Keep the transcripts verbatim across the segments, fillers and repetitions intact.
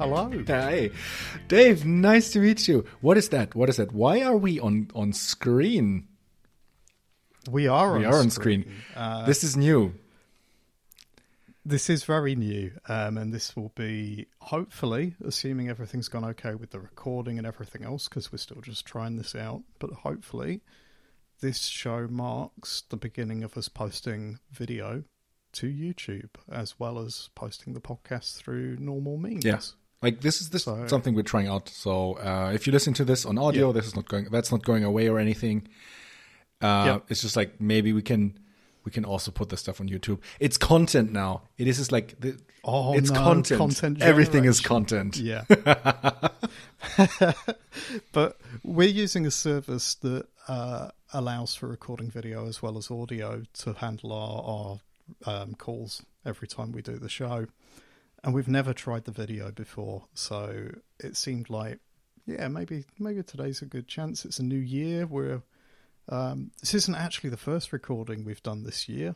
Hello. Hey, Dave, nice to meet you. What is that? What is that? Why are we on, on screen? We are on, we are on screen. screen. Uh, this is new. This is very new, um, and this will be, hopefully, assuming everything's gone okay with the recording and everything else, because we're still just trying this out, but hopefully this show marks the beginning of us posting video to YouTube, as well as posting the podcast through normal means. Yes. Yeah. Like, this is this so, something we're trying out, so uh, if you listen to this on audio, yeah. this is not going. that's not going away or anything. Uh, yeah. It's just like, maybe we can... We can also put this stuff on YouTube. It's content now. It is just like the, oh, it's no, content. content Everything is content. Yeah. But we're using a service that uh, allows for recording video as well as audio to handle our, our um, calls every time we do the show. And we've never tried the video before, so it seemed like, yeah, maybe maybe today's a good chance. It's a new year. We're Um, this isn't actually the first recording we've done this year.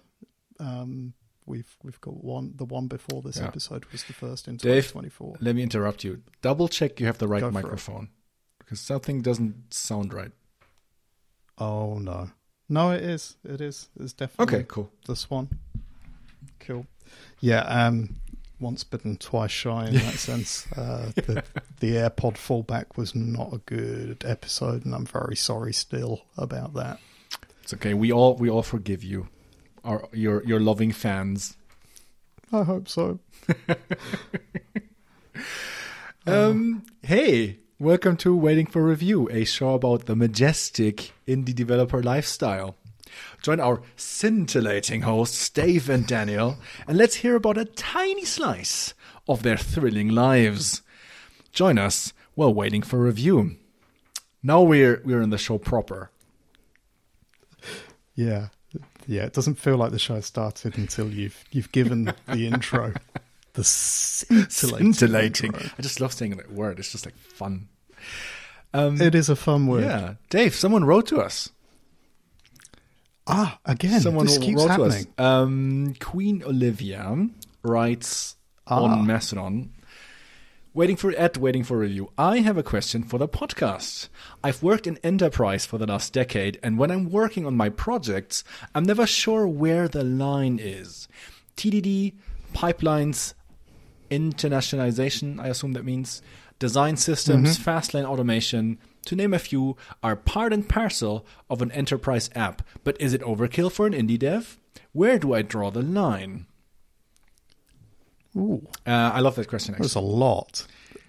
Um, we've we've got one. The one before this yeah. episode was the first in twenty twenty-four. Let me interrupt you. Double check you have the right microphone, it. because something doesn't sound right. Oh no, no, it is. It is. It's definitely okay. Cool. This one. Cool. Yeah. Um. Once bitten, twice shy. In that sense, uh, the, the AirPod fallback was not a good episode, and I'm very sorry still about that. It's okay. We all we all forgive you, our your your loving fans. I hope so. um. Hey, welcome to Waiting for Review, a show about the majestic indie developer lifestyle. Join our scintillating hosts, Dave and Daniel, and let's hear about a tiny slice of their thrilling lives. Join us while waiting for review. Now we're we're in the show proper. Yeah, yeah. It doesn't feel like the show started until you've you've given the intro. The scintillating. scintillating. Intro. I just love saying that word. It's just like fun. Um, it is a fun word. Yeah, Dave. Someone wrote to us. Ah, again, Someone this keeps happening. Um, Queen Olivia writes ah. on Mastodon, waiting for at waiting for review. I have a question for the podcast. I've worked in enterprise for the last decade, and when I'm working on my projects, I'm never sure where the line is. T D D, pipelines, internationalization, I assume that means, design systems, mm-hmm. Fastlane automation, to name a few, are part and parcel of an enterprise app. But is it overkill for an indie dev? Where do I draw the line? Ooh, uh, I love that question. Actually. There's a lot.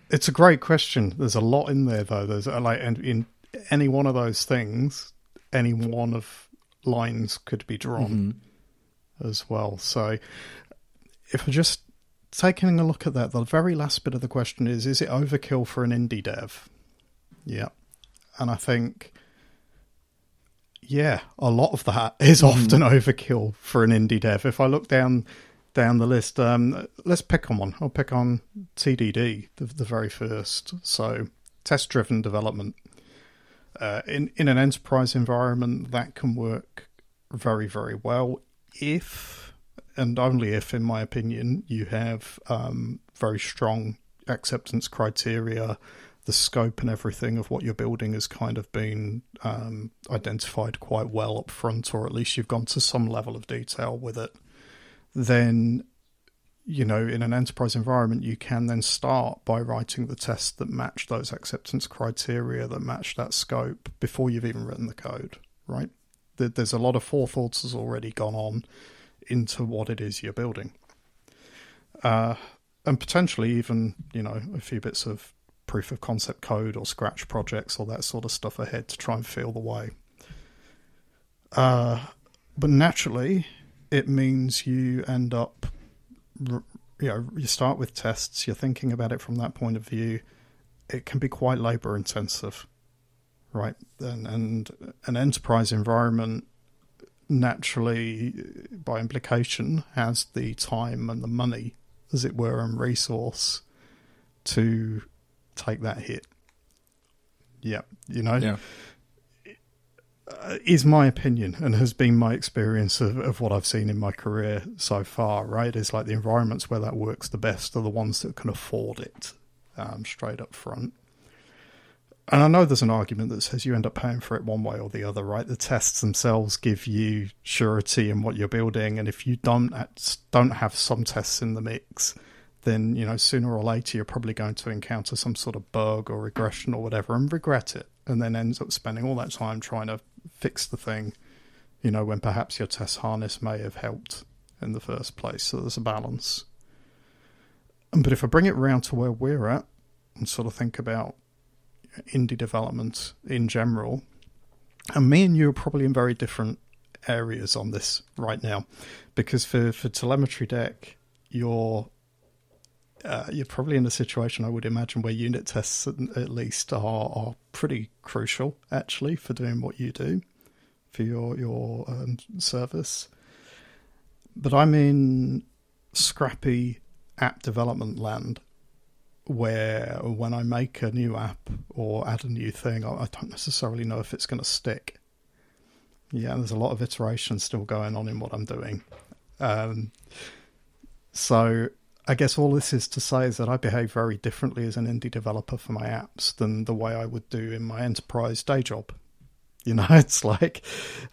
It's a great question. There's a lot in there, though. There's like, and in any one of those things, any one of lines could be drawn mm-hmm. as well. So, if we're just taking a look at that, the very last bit of the question is: is it overkill for an indie dev? Yeah. And I think, yeah, a lot of that is often mm. overkill for an indie dev. If I look down down the list, um, let's pick on one. I'll pick on T D D, the, the very first. So test-driven development. Uh, in, in an enterprise environment, that can work very, very well if, and only if, in my opinion, you have um, very strong acceptance criteria. The scope and everything of what you're building has kind of been um, identified quite well up front, or at least you've gone to some level of detail with it. Then, you know, in an enterprise environment, you can then start by writing the tests that match those acceptance criteria, that match that scope, before you've even written the code, right? There's a lot of forethoughts has already gone on into what it is you're building. Uh, and potentially even, you know, a few bits of proof of concept code or scratch projects or that sort of stuff ahead to try and feel the way. Uh, but naturally, it means you end up, you know, you start with tests, you're thinking about it from that point of view. It can be quite labor intensive, right? And, and an enterprise environment naturally, by implication, has the time and the money, as it were, and resource to take that hit. Yeah, you know, yeah. Uh, is my opinion and has been my experience of, of what I've seen in my career so far, right? It's like the environments where that works the best are the ones that can afford it um, straight up front. And I know there's an argument that says you end up paying for it one way or the other, right? The tests themselves give you surety in what you're building, and if you don't don't have some tests in the mix, then, you know, sooner or later you're probably going to encounter some sort of bug or regression or whatever and regret it, and then ends up spending all that time trying to fix the thing, you know, when perhaps your test harness may have helped in the first place. So there's a balance. But if I bring it around to where we're at and sort of think about indie development in general, and me and you are probably in very different areas on this right now, because for, for TelemetryDeck, you're uh, you're probably in a situation, I would imagine, where unit tests at least are, are pretty crucial actually for doing what you do for your, your um, service. But I'm in scrappy app development land, where when I make a new app or add a new thing, I don't necessarily know if it's going to stick. Yeah, there's a lot of iteration still going on in what I'm doing. Um, so I guess all this is to say is that I behave very differently as an indie developer for my apps than the way I would do in my enterprise day job. You know, it's like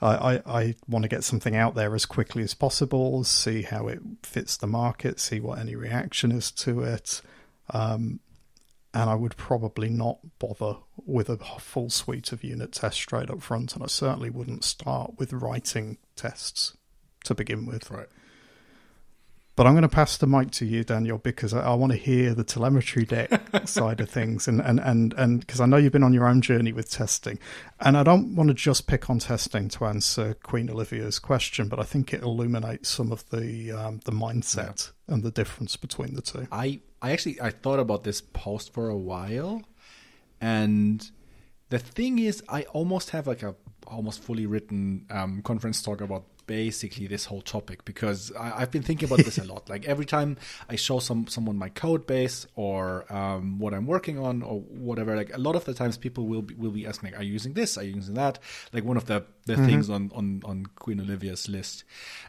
I, I, I want to get something out there as quickly as possible, see how it fits the market, see what any reaction is to it. Um, and I would probably not bother with a full suite of unit tests straight up front, and I certainly wouldn't start with writing tests to begin with. Right. But I'm going to pass the mic to you, Daniel, because I, I want to hear the TelemetryDeck side of things, and and and and because I know you've been on your own journey with testing, and I don't want to just pick on testing to answer Queen Olivia's question, but I think it illuminates some of the um, the mindset yeah. and the difference between the two. I. I actually, I thought about this post for a while, and the thing is, I almost have like a almost fully written um, conference talk about basically this whole topic, because I, I've been thinking about this a lot. Like every time I show some someone my code base or um, what I'm working on or whatever, like a lot of the times people will be, will be asking, like, are you using this? Are you using that? Like one of the, the mm-hmm. things on, on, on Queen Olivia's list.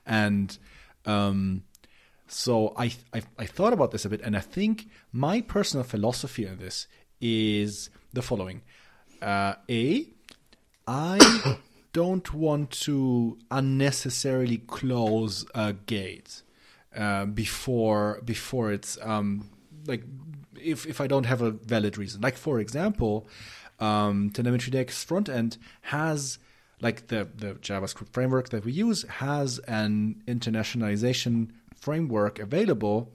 And um So I, I I thought about this a bit, and I think my personal philosophy on this is the following. Uh, a, I don't want to unnecessarily close a gate uh, before before it's um like if if I don't have a valid reason. Like for example, um, TelemetryDeck's front end has. Like the, the JavaScript framework that we use has an internationalization framework available.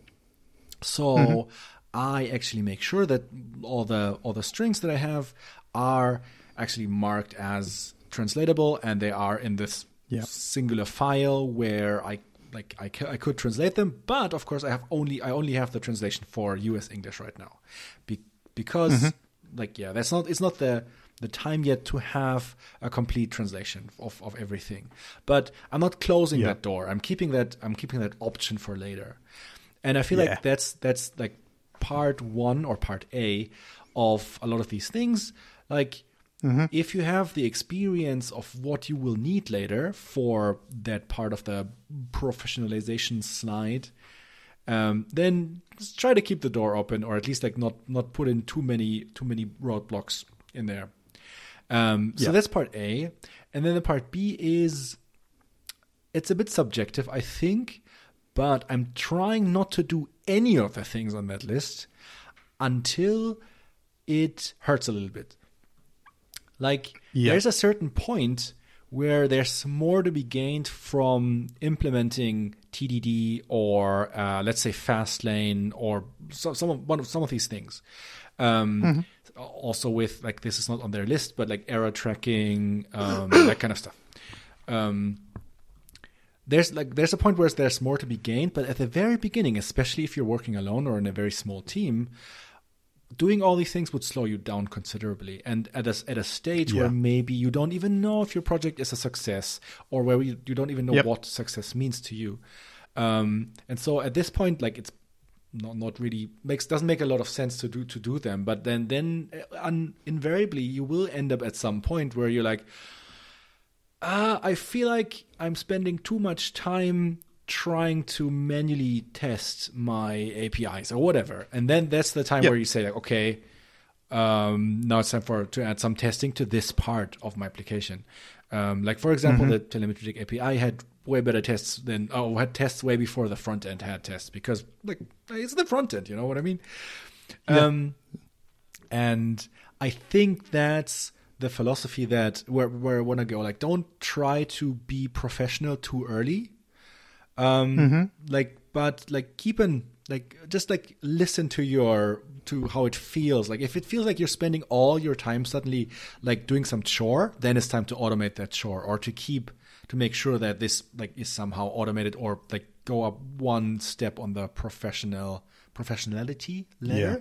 So mm-hmm. I actually make sure that all the all the strings that I have are actually marked as translatable, and they are in this yep. singular file where I like I, c- I could translate them. But of course, I have only I only have the translation for U S English right now, Be- because mm-hmm. like yeah, that's not it's not the the time yet to have a complete translation of, of everything. But I'm not closing yeah. that door. I'm keeping that I'm keeping that option for later. And I feel yeah. like that's that's like part one or part A of a lot of these things. Like mm-hmm. if you have the experience of what you will need later for that part of the professionalization slide, um, then just try to keep the door open, or at least like not not put in too many too many roadblocks in there. Um, so yeah. that's part A. And then the part B is, it's a bit subjective, I think, but I'm trying not to do any of the things on that list until it hurts a little bit. Like yeah. there's a certain point where there's more to be gained from implementing T D D or uh, let's say Fastlane or so, some of one of some of these things. Um, mm-hmm. Also with, like, this is not on their list, but like error tracking, um, that kind of stuff. Um, there's like there's a point where there's more to be gained, but at the very beginning, especially if you're working alone or in a very small team, doing all these things would slow you down considerably. And at a, at a stage yeah. where maybe you don't even know if your project is a success, or where you, you don't even know yep. what success means to you. Um, and so at this point, like it's Not, not really makes doesn't make a lot of sense to do to do them, but then then un, invariably you will end up at some point where you're like, ah, I feel like I'm spending too much time trying to manually test my A P Is or whatever. And then that's the time yep. where you say, like, okay, um, now it's time for to add some testing to this part of my application. Um, like, for example, mm-hmm. the TelemetryDeck A P I had way better tests than, oh, had tests way before the front end had tests, because, like, it's the front end, you know what I mean? Yep. Um, and I think that's the philosophy that where, where I want to go. Like, don't try to be professional too early. Um, mm-hmm. Like, but like, keep an, like, just like listen to your, to how it feels. Like, if it feels like you're spending all your time suddenly like doing some chore, then it's time to automate that chore, or to keep, to make sure that this like is somehow automated, or like go up one step on the professional professionality ladder. Yeah.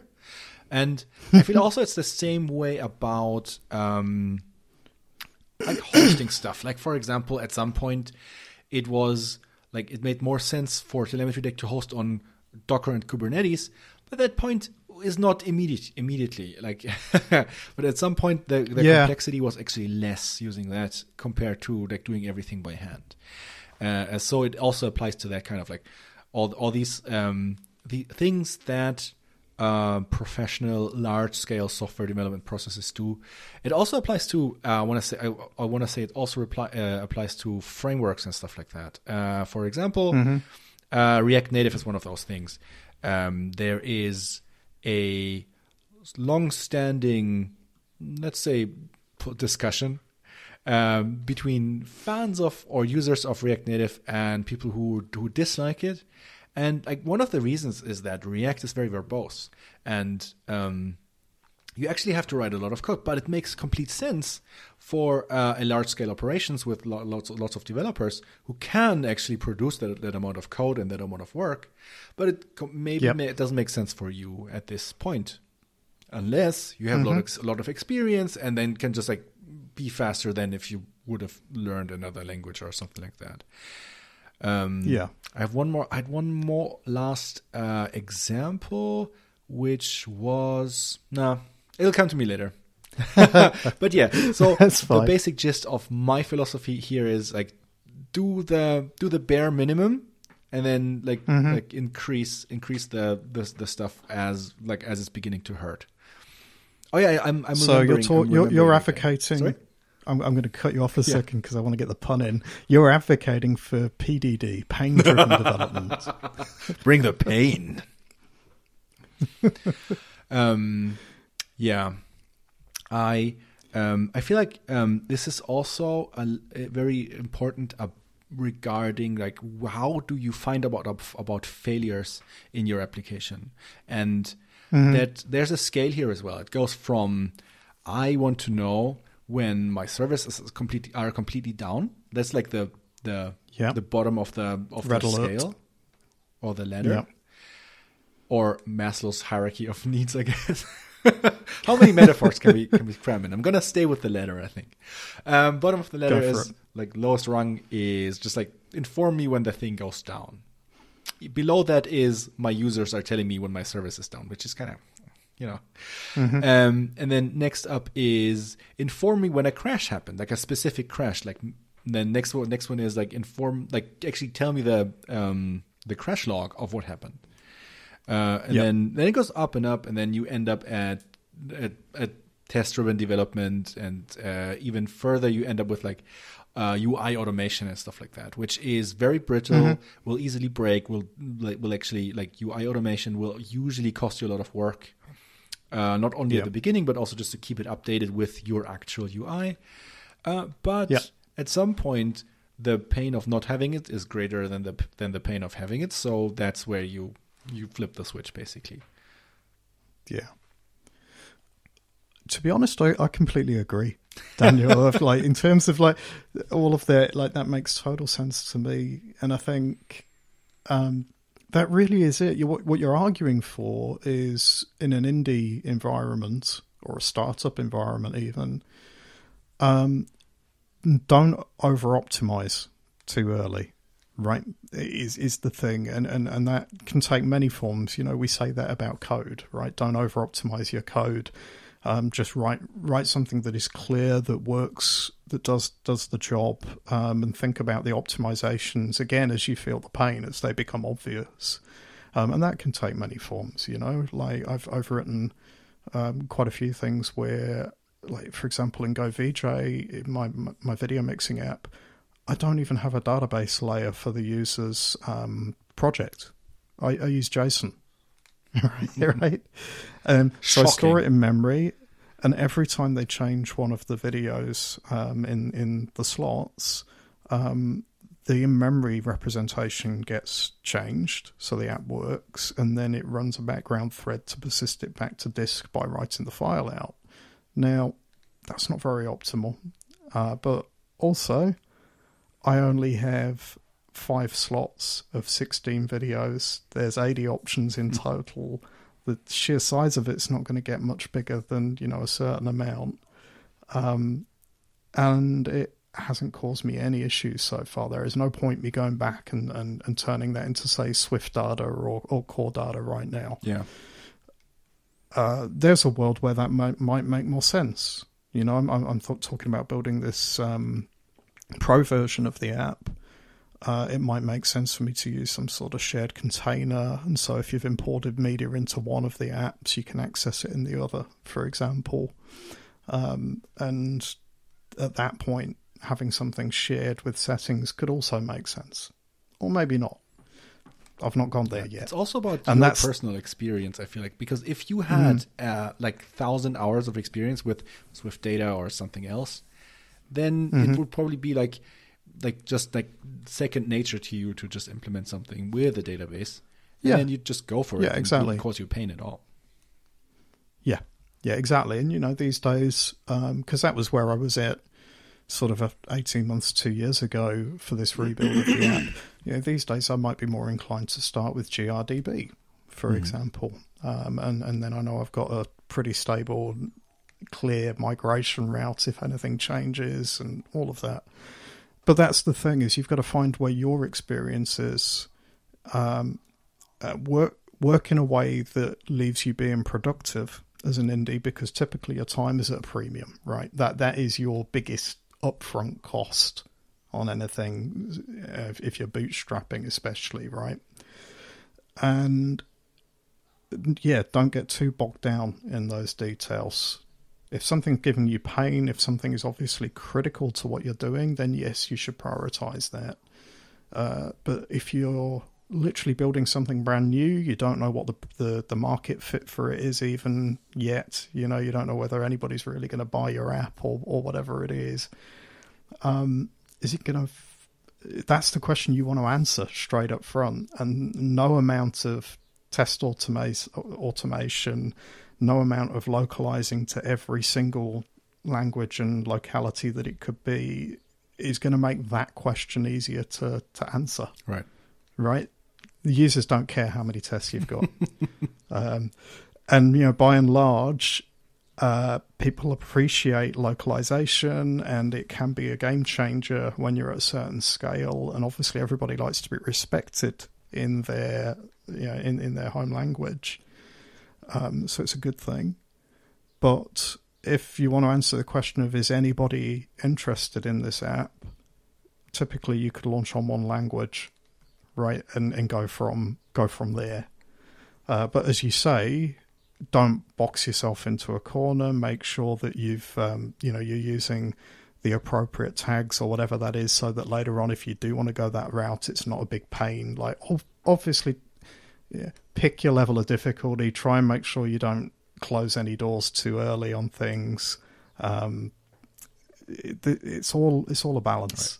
And I feel also it's the same way about um, like hosting stuff. Like, for example, at some point it was like it made more sense for TelemetryDeck to host on Docker and Kubernetes, but that point is not immediate immediately. Like, but at some point the, the yeah. complexity was actually less using that compared to like doing everything by hand. Uh, so it also applies to that kind of like all all these um, the things that. Uh, professional, large-scale software development processes too. It also applies to. Uh, I want to say. I, I want to say it also reply, uh, applies to frameworks and stuff like that. Uh, for example, mm-hmm. uh, React Native is one of those things. Um, there is a long-standing, let's say, discussion um, between fans of or users of React Native and people who who dislike it. And like one of the reasons is that React is very verbose, and um, you actually have to write a lot of code. But it makes complete sense for uh, a large-scale operations with lo- lots of, lots of developers who can actually produce that, that amount of code and that amount of work. But it co- maybe yep. may, it doesn't make sense for you at this point, unless you have mm-hmm. a lot of, a lot of experience and then can just like be faster than if you would have learned another language or something like that. Um, yeah, I have one more. I had one more last uh, example, which was no, nah, it'll come to me later. But yeah, so the basic gist of my philosophy here is like do the do the bare minimum, and then like mm-hmm. like increase increase the, the the stuff as like as it's beginning to hurt. Oh yeah, I'm. I'm so you're ta- I'm you're, you're advocating. Sorry? I'm, I'm going to cut you off a yeah. second because I want to get the pun in. You're advocating for P D D, pain-driven development. Bring the pain. um, yeah, I um, I feel like um, this is also a, a very important uh, regarding like how do you find about about failures in your application, and mm-hmm. that there's a scale here as well. It goes from I want to know. When my services is completely are completely down, that's like the the yeah. the bottom of the of Red the alert. Scale or the ladder, yeah. or Maslow's hierarchy of needs, I guess. How many metaphors can we can we cram in? I'm gonna stay with the ladder, I think. Um, bottom of the ladder is it. Like lowest rung is just like inform me when the thing goes down. Below that is my users are telling me when my service is down, which is kind of. You know, mm-hmm. um, and then next up is inform me when a crash happened, like a specific crash. Like then next one, next one is like inform, like actually tell me the um, the crash log of what happened. Uh, and yep. then then it goes up and up, and then you end up at at, at test-driven development, and uh, even further you end up with like uh, U I automation and stuff like that, which is very brittle, mm-hmm. will easily break, will will actually like U I automation will usually cost you a lot of work. Uh, not only yeah. at the beginning, but also just to keep it updated with your actual U I. Uh, but yeah. at some point, the pain of not having it is greater than the than the pain of having it. So that's where you you flip the switch, basically. Yeah. To be honest, I, I completely agree, Daniel. Like in terms of like all of that, like that makes total sense to me, and I think. Um, That really is it. You, what, what you're arguing for is in an indie environment or a startup environment even, um, don't over-optimize too early, right, is is the thing. And, and, and that can take many forms. You know, we say that about code, right? Don't over-optimize your code. Um, just write write something that is clear, that works, that does does the job, um, and think about the optimizations again as you feel the pain, as they become obvious. Um, and that can take many forms, you know. Like I've I've written um, quite a few things where, like for example, in GoVJ, my my video mixing app, I don't even have a database layer for the user's um, project. I, I use JSON. right, right. Um, so I store it in memory, and every time they change one of the videos um, in in the slots, um, the in-memory representation gets changed, so the app works, and then it runs a background thread to persist it back to disk by writing the file out. Now, that's not very optimal, uh, but also, I only have five slots of sixteen videos. There's eighty options in total. The sheer size of it's not going to get much bigger than, you know, a certain amount. Um, and it hasn't caused me any issues so far. There is no point me going back and, and, and turning that into, say, Swift Data or, or Core Data right now. Yeah. Uh, there's a world where that might, might make more sense. You know, I'm, I'm, I'm th- talking about building this um, pro version of the app. Uh, it might make sense for me to use some sort of shared container. And so if you've imported media into one of the apps, you can access it in the other, for example. Um, and at that point, having something shared with settings could also make sense. Or maybe not. I've not gone there yet. It's also about and your that's... personal experience, I feel like. Because if you had mm. uh, like one thousand hours of experience with Swift Data or something else, then mm-hmm. it would probably be like... like just like second nature to you to just implement something with a database, and yeah. then you just go for it. Yeah, and exactly. It wouldn't cause you pain at all. Yeah, yeah, exactly. And you know, these days, um, because that was where I was at, sort of eighteen months, two years ago for this rebuild of the app. You know, these days I might be more inclined to start with G R D B, for mm-hmm. example, um, and and then I know I've got a pretty stable, clear migration route if anything changes and all of that. But that's the thing, is you've got to find where your experience is, um, uh, work, work in a way that leaves you being productive as an indie, because typically your time is at a premium, right? That That is your biggest upfront cost on anything, uh, if you're bootstrapping especially, right? And yeah, don't get too bogged down in those details. If something's giving you pain, if something is obviously critical to what you're doing, then yes, you should prioritize that. Uh, but if you're literally building something brand new, you don't know what the, the, the market fit for it is even yet. You know, you don't know whether anybody's really going to buy your app or, or whatever it is. Um, is it going to... F- that's the question you want to answer straight up front. And no amount of test automa- automation... no amount of localizing to every single language and locality that it could be is going to make that question easier to, to answer. Right. Right. The users don't care how many tests you've got. um, and, you know, by and large, uh, people appreciate localization, and it can be a game changer when you're at a certain scale. And obviously everybody likes to be respected in their, you know, in, in their home language. Um, so it's a good thing. But if you want to answer the question of, is anybody interested in this app? Typically you could launch on one language, right? And, and go from, go from there. Uh, but as you say, don't box yourself into a corner. Make sure that you've, um, you know, you're using the appropriate tags or whatever that is, so that later on, if you do want to go that route, it's not a big pain. Like obviously, yeah, pick your level of difficulty, try and make sure you don't close any doors too early on things. Um, it, it's all it's all a balance.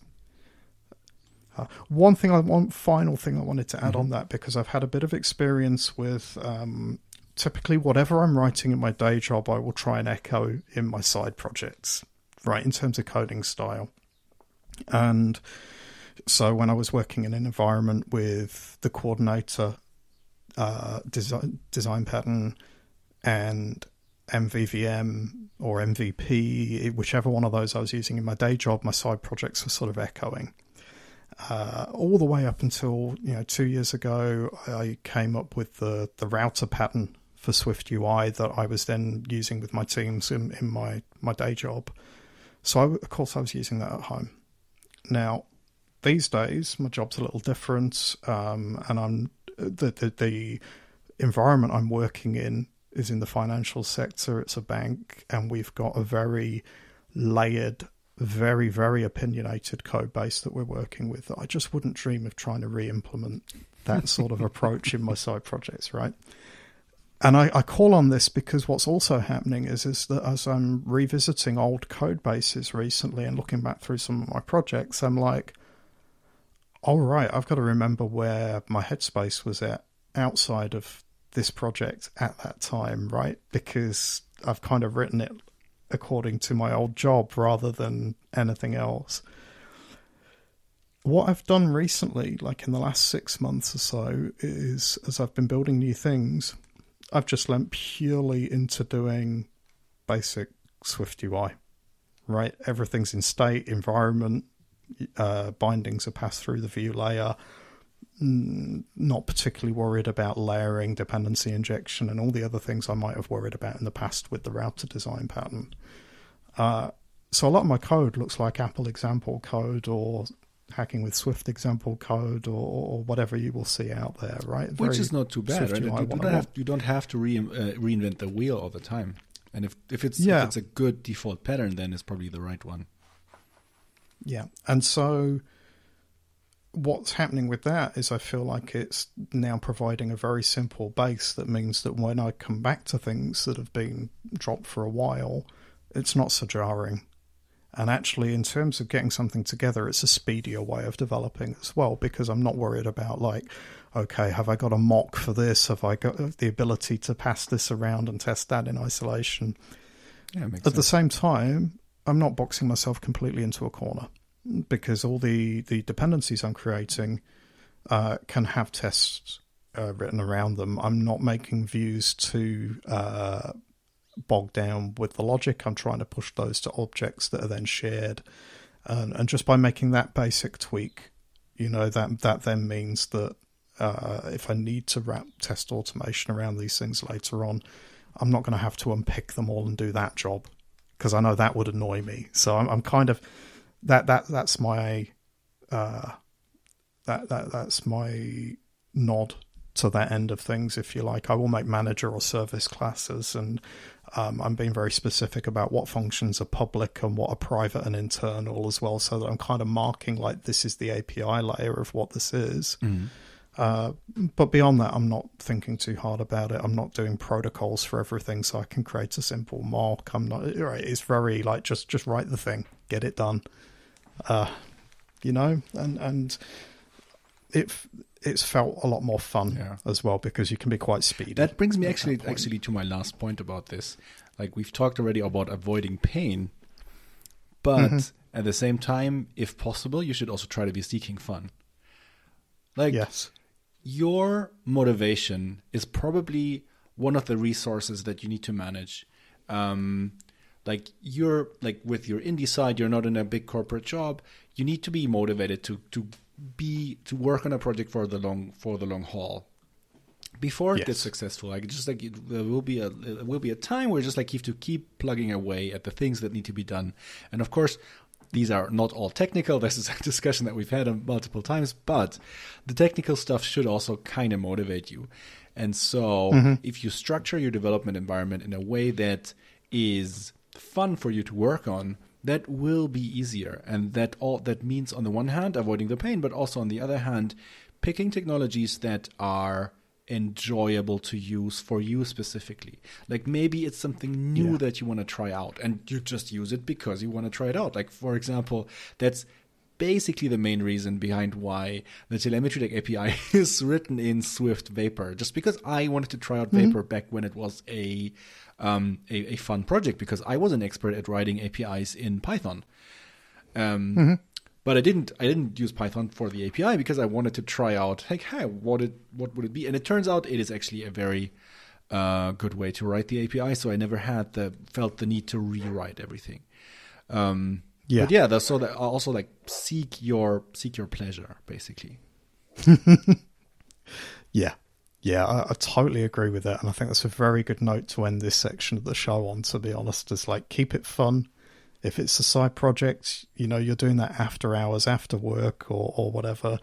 Right. Uh, one thing, I one final thing I wanted to add mm-hmm. on that, because I've had a bit of experience with um, typically whatever I'm writing in my day job, I will try and echo in my side projects, right, in terms of coding style. And so when I was working in an environment with the coordinator, Uh, design, design pattern and M V V M or M V P, whichever one of those I was using in my day job, my side projects were sort of echoing. Uh, all the way up until, you know, two years ago, I came up with the, the router pattern for SwiftUI that I was then using with my teams in, in my, my day job. So I, of course I was using that at home. Now, these days, my job's a little different, um, and I'm the, the the environment I'm working in is in the financial sector. It's a bank, and we've got a very layered, very, very opinionated code base that we're working with. I just wouldn't dream of trying to re-implement that sort of approach in my side projects, right? And I, I call on this because what's also happening is, is that as I'm revisiting old code bases recently and looking back through some of my projects, I'm like, all right, I've got to remember where my headspace was at outside of this project at that time, right? Because I've kind of written it according to my old job rather than anything else. What I've done recently, like in the last six months or so, is as I've been building new things, I've just leant purely into doing basic SwiftUI, right? Everything's in state, environment, uh, bindings are passed through the view layer. Not particularly worried about layering, dependency injection, and all the other things I might have worried about in the past with the router design pattern. Uh, so a lot of my code looks like Apple example code or hacking with Swift example code or, or whatever you will see out there, right? Very Which is not too bad, right? You, you, don't have, you don't have to re, uh, reinvent the wheel all the time. And if, if, it's, yeah. if it's a good default pattern, then it's probably the right one. Yeah, and so what's happening with that is I feel like it's now providing a very simple base that means that when I come back to things that have been dropped for a while, it's not so jarring. And actually, in terms of getting something together, it's a speedier way of developing as well, because I'm not worried about like, okay, have I got a mock for this? Have I got the ability to pass this around and test that in isolation? Yeah, it makes sense. At the same time, I'm not boxing myself completely into a corner, because all the, the dependencies I'm creating uh, can have tests uh, written around them. I'm not making views to uh, bogged down with the logic. I'm trying to push those to objects that are then shared. And, and just by making that basic tweak, you know, that, that then means that uh, if I need to wrap test automation around these things later on, I'm not going to have to unpick them all and do that job, because I know that would annoy me. So I'm, I'm kind of... That that that's my uh, that that that's my nod to that end of things, if you like. I will make manager or service classes, and um, I'm being very specific about what functions are public and what are private and internal as well, so that I'm kind of marking like this is the A P I layer of what this is. Mm-hmm. Uh, but beyond that, I'm not thinking too hard about it. I'm not doing protocols for everything, so I can create a simple mock. I'm not. Right, it's very like just just write the thing, get it done. Uh, you know, and and it it's felt a lot more fun yeah. as well, because you can be quite speedy. That brings me actually actually to my last point about this. Like, we've talked already about avoiding pain, but mm-hmm. at the same time, if possible, you should also try to be seeking fun. Like yes. Your motivation is probably one of the resources that you need to manage. Um, like you're like with your indie side, you're not in a big corporate job. You need to be motivated to to be to work on a project for the long for the long haul. Before it yes. gets successful, like just like it, there will be a there will be a time where just like you have to keep plugging away at the things that need to be done. And of course, these are not all technical. This is a discussion that we've had multiple times, but the technical stuff should also kind of motivate you. And so mm-hmm. if you structure your development environment in a way that is fun for you to work on, that will be easier. And that all that means, on the one hand, avoiding the pain, but also on the other hand, picking technologies that are enjoyable to use for you specifically. Like maybe it's something new yeah. that you want to try out, and you just use it because you want to try it out. Like, for example, that's basically the main reason behind why the TelemetryDeck A P I is written in Swift Vapor, just because I wanted to try out Vapor mm-hmm. back when it was a, um, a a fun project, because I was an expert at writing A P Is in Python. Um, mm-hmm. But I didn't. I didn't use Python for the A P I because I wanted to try out, like, hey, what it what would it be? And it turns out it is actually a very uh, good way to write the A P I. So I never had the felt the need to rewrite everything. Um, yeah. But yeah, so that also like seek your seek your pleasure, basically. yeah, Yeah, I, I totally agree with that. And I think that's a very good note to end this section of the show on, to be honest. It's like, keep it fun. If it's a side project, you know, you're doing that after hours, after work or, or whatever.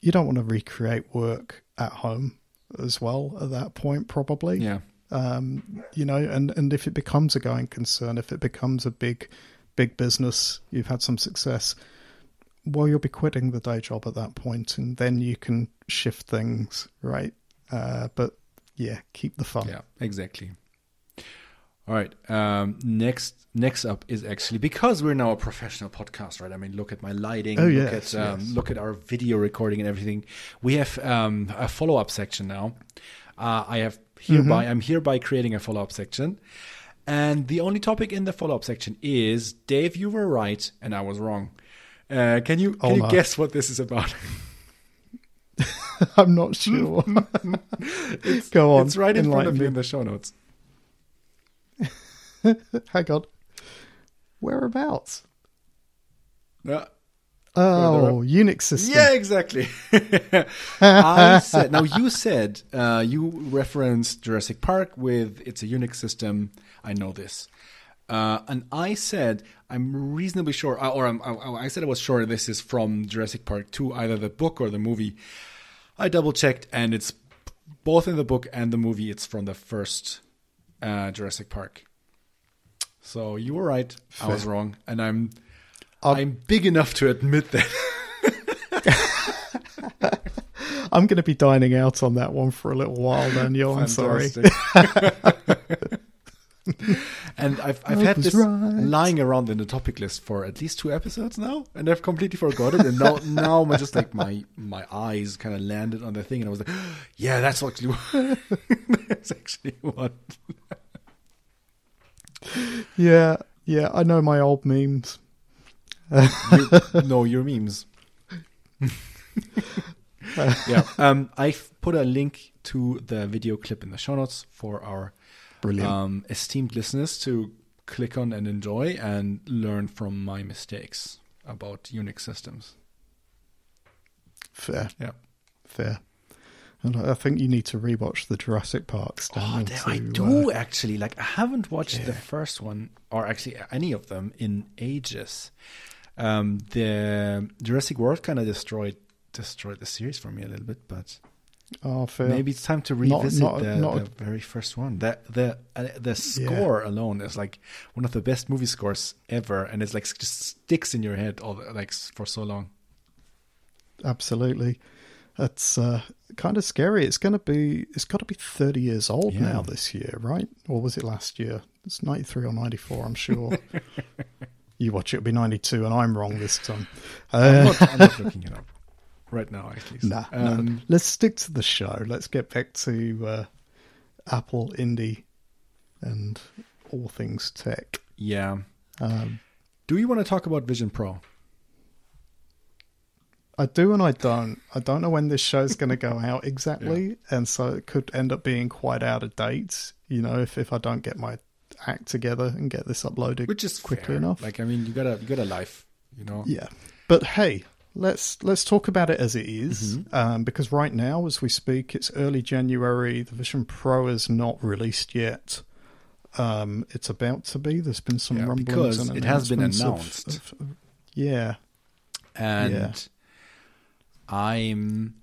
You don't want to recreate work at home as well at that point, probably. Yeah. Um, you know, and, and if it becomes a going concern, if it becomes a big, big business, you've had some success, well, you'll be quitting the day job at that point, and then you can shift things, right? Uh, but yeah, keep the fun. Yeah, exactly. All right. Um, next, next up is actually, because we're now a professional podcast, right? I mean, look at my lighting, oh, look yes, at um, yes. look at our video recording and everything. We have um, a follow-up section now. Uh, I have hereby mm-hmm. I'm hereby creating a follow-up section, and the only topic in the follow-up section is, Dave, you were right and I was wrong. Uh, can you can oh, you no. guess what this is about? I'm not sure. it's, Go on. It's right in front of you in the show notes. Hang on. Whereabouts? Uh, oh, Unix system. Yeah, exactly. I said. Now you said uh, you referenced Jurassic Park with it's a Unix system. I know this, uh, and I said I'm reasonably sure, or I'm, I, I said I was sure this is from Jurassic Park two, either the book or the movie. I double checked, and it's both in the book and the movie. It's from the first uh, Jurassic Park. So you were right. Fair. I was wrong, and I'm um, I'm big enough to admit that. I'm going to be dining out on that one for a little while, Daniel. I'm sorry. And I've I've I had this right. lying around in the topic list for at least two episodes now, and I've completely forgot it. And now now my just like my my eyes kind of landed on the thing, and I was like, yeah, that's actually what, that's actually what. Yeah, yeah, I know my old memes. you, no, your memes. yeah, um, I've put a link to the video clip in the show notes for our um, esteemed listeners to click on and enjoy and learn from my mistakes about Unix systems. Fair. Yeah. Fair. And I think you need to rewatch the Jurassic Park stuff. Oh, to, I do uh, actually. Like, I haven't watched yeah. the first one, or actually any of them, in ages. Um, the Jurassic World kind of destroyed destroyed the series for me a little bit, but oh, fair. Maybe it's time to revisit not, not, the, not the a, very first one. The the uh, the score yeah. alone is like one of the best movie scores ever, and it's like just sticks in your head all the, like for so long. Absolutely. It's uh, kind of scary. It's going to be, it's got to be thirty years old yeah. now this year, right? Or was it last year? It's ninety-three or ninety-four, I'm sure. You watch it, it'll be ninety-two, and I'm wrong this time. Uh, I'm, not, I'm not looking it up right now, at least. Nah, um, no. Let's stick to the show. Let's get back to uh, Apple, indie, and all things tech. Yeah. Um, Do you want to talk about Vision Pro? I do and I don't. I don't know when this show's going to go out exactly, yeah. and so it could end up being quite out of date, you know, if, if I don't get my act together and get this uploaded Which is quickly fair. Enough. Like, I mean, you got a you got a life, you know? Yeah. But hey, let's let's talk about it as it is, mm-hmm. um, because right now, as we speak, it's early January. The Vision Pro is not released yet. Um, it's about to be. There's been some yeah, rumblings and announcements. It has been announced. Of, of, yeah. And... Yeah. I'm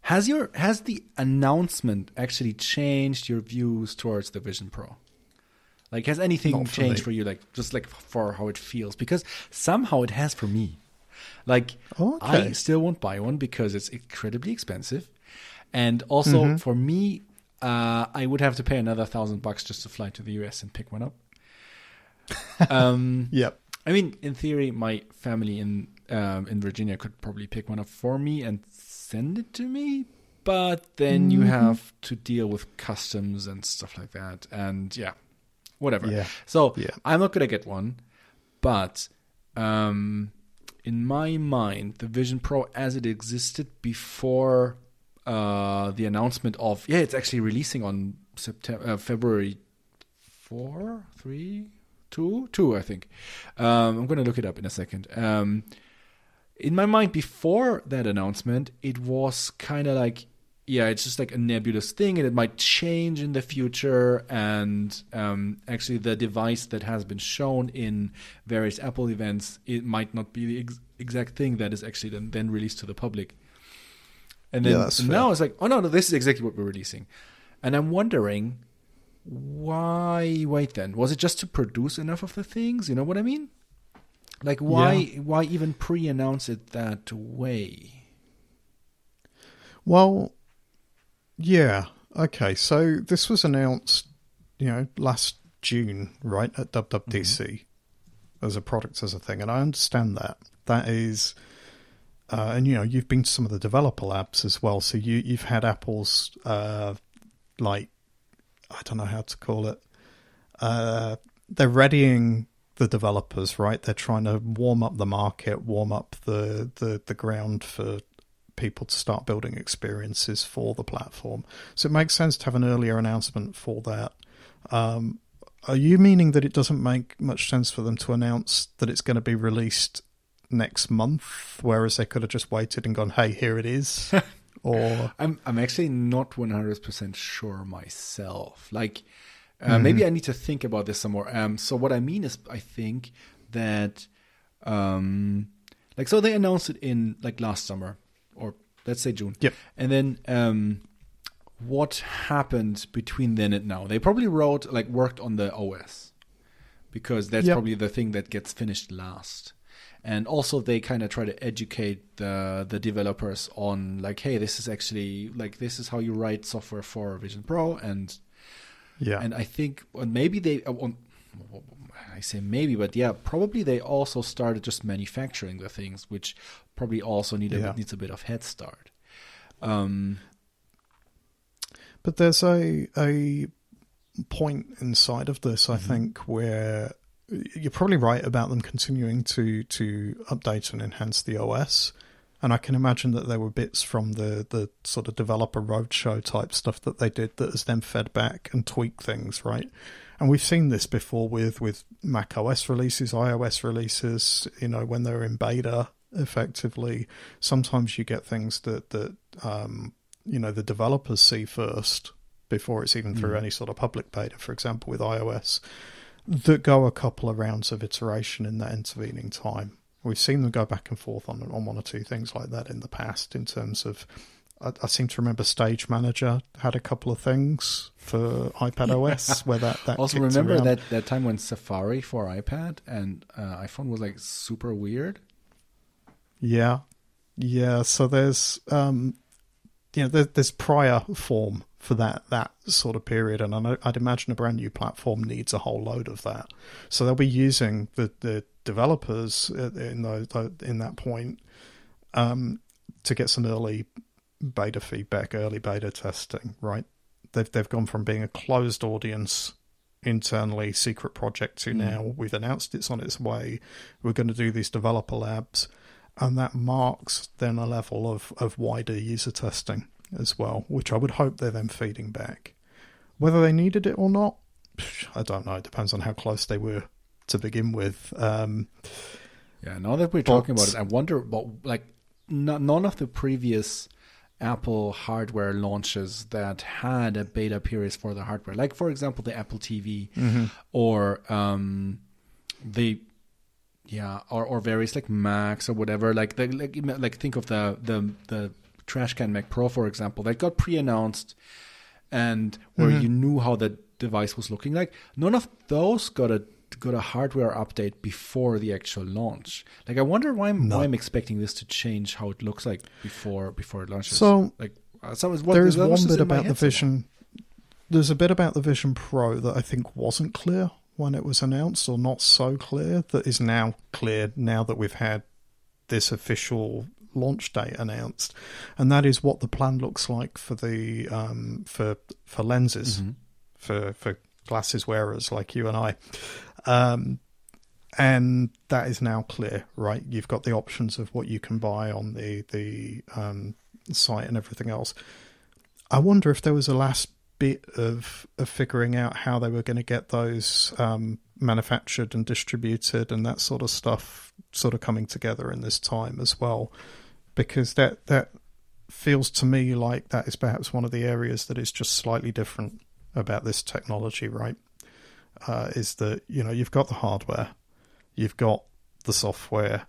has your has the announcement actually changed your views towards the Vision Pro? Like, has anything changed for you? Like, just like for how it feels? Because somehow it has for me. Like, okay. I still won't buy one because it's incredibly expensive, and also mm-hmm. for me, uh, I would have to pay another thousand bucks just to fly to the U S and pick one up. um, yep. I mean, in theory, my family in Um, in Virginia could probably pick one up for me and send it to me, but then you have to deal with customs and stuff like that, and yeah, whatever. Yeah. So yeah. I'm not gonna get one, but um, in my mind, the Vision Pro as it existed before uh, the announcement of yeah, it's actually releasing on September, uh, February four, three, two, two, I think. Um, I'm gonna look it up in a second. Um, In my mind, before that announcement, it was kind of like yeah, it's just like a nebulous thing, and it might change in the future. And um, actually, the device that has been shown in various Apple events, it might not be the ex- exact thing that is actually then, then released to the public. And then yeah, that's now fair. It's like, oh no, no, this is exactly what we're releasing. And I'm wondering, why wait then? Was it just to produce enough of the things? You know what I mean? Like, why yeah. why even pre-announce it that way? Well, yeah. Okay, so this was announced, you know, last June, right, at W W D C mm-hmm. as a product, as a thing. And I understand that. That is... Uh, and, you know, you've been to some of the developer labs as well. So you, you've had Apple's, uh, like, I don't know how to call it. Uh, they're readying the developers, right? They're trying to warm up the market, warm up the, the, the ground for people to start building experiences for the platform. So it makes sense to have an earlier announcement for that. Um, are you meaning that it doesn't make much sense for them to announce that it's going to be released next month, whereas they could have just waited and gone, hey, here it is? Or I'm I'm actually not one hundred percent sure myself. Like, uh, mm-hmm. maybe I need to think about this some more. Um, so what I mean is, I think that, um, like, so they announced it in, like, last summer, or let's say June. Yep. And then um, what happened between then and now? They probably wrote, like, worked on the O S, because that's yep. probably the thing that gets finished last. And also they kind of try to educate the the developers on, like, hey, this is actually, like, this is how you write software for Vision Pro. And yeah, and I think maybe they, I say maybe, but yeah, probably they also started just manufacturing the things, which probably also need a, yeah. needs a bit of head start. Um, but there's a a point inside of this, I mm-hmm. think, where... You're probably right about them continuing to, to update and enhance the O S. And I can imagine that there were bits from the, the sort of developer roadshow type stuff that they did that has then fed back and tweaked things, right? And we've seen this before with, with Mac O S releases, iOS releases, you know, when they're in beta, effectively. Sometimes you get things that, that um, you know, the developers see first before it's even mm. through any sort of public beta, for example, with iOS. That go a couple of rounds of iteration in that intervening time. We've seen them go back and forth on on one or two things like that in the past. In terms of, I, I seem to remember Stage Manager had a couple of things for iPad O S where that, that also remember around. that that time when Safari for iPad and uh, iPhone was like super weird. Yeah, yeah. So there's um, you know, there, there's prior form for that that sort of period, and I know, I'd imagine a brand new platform needs a whole load of that. So they'll be using the, the developers in those in that point um, to get some early beta feedback, early beta testing. Right? They've they've gone from being a closed audience internally, secret project, to mm. now we've announced it's on its way. We're going to do these developer labs, and that marks then a level of of wider user testing as well, which I would hope they're then feeding back. Whether they needed it or not, I don't know. It depends on how close they were to begin with. Um, yeah, now that we're but, talking about it, I wonder about, like, n- none of the previous Apple hardware launches that had a beta period for the hardware, like, for example, the Apple T V mm-hmm. or um, the... Yeah, or, or various, like, Macs or whatever. Like, the, like, like think of the... the, the Trash Can Mac Pro, for example, that got pre-announced and where mm-hmm. you knew how the device was looking like. None of those got a got a hardware update before the actual launch. Like, I wonder why I'm, no. why I'm expecting this to change how it looks like before before it launches. So, like, so what, there is one bit about the Vision. There's a bit about the Vision Pro that I think wasn't clear when it was announced, or not so clear, that is now clear now that we've had this official launch date announced, and that is what the plan looks like for the um for for lenses mm-hmm. for for glasses wearers like you and I, um and that is now clear, right? You've got the options of what you can buy on the the um site and everything else. I wonder if there was a last bit of of figuring out how they were going to get those um manufactured and distributed and that sort of stuff sort of coming together in this time as well, because that that feels to me like that is perhaps one of the areas that is just slightly different about this technology, right? Uh, is that, you know, you've got the hardware, you've got the software,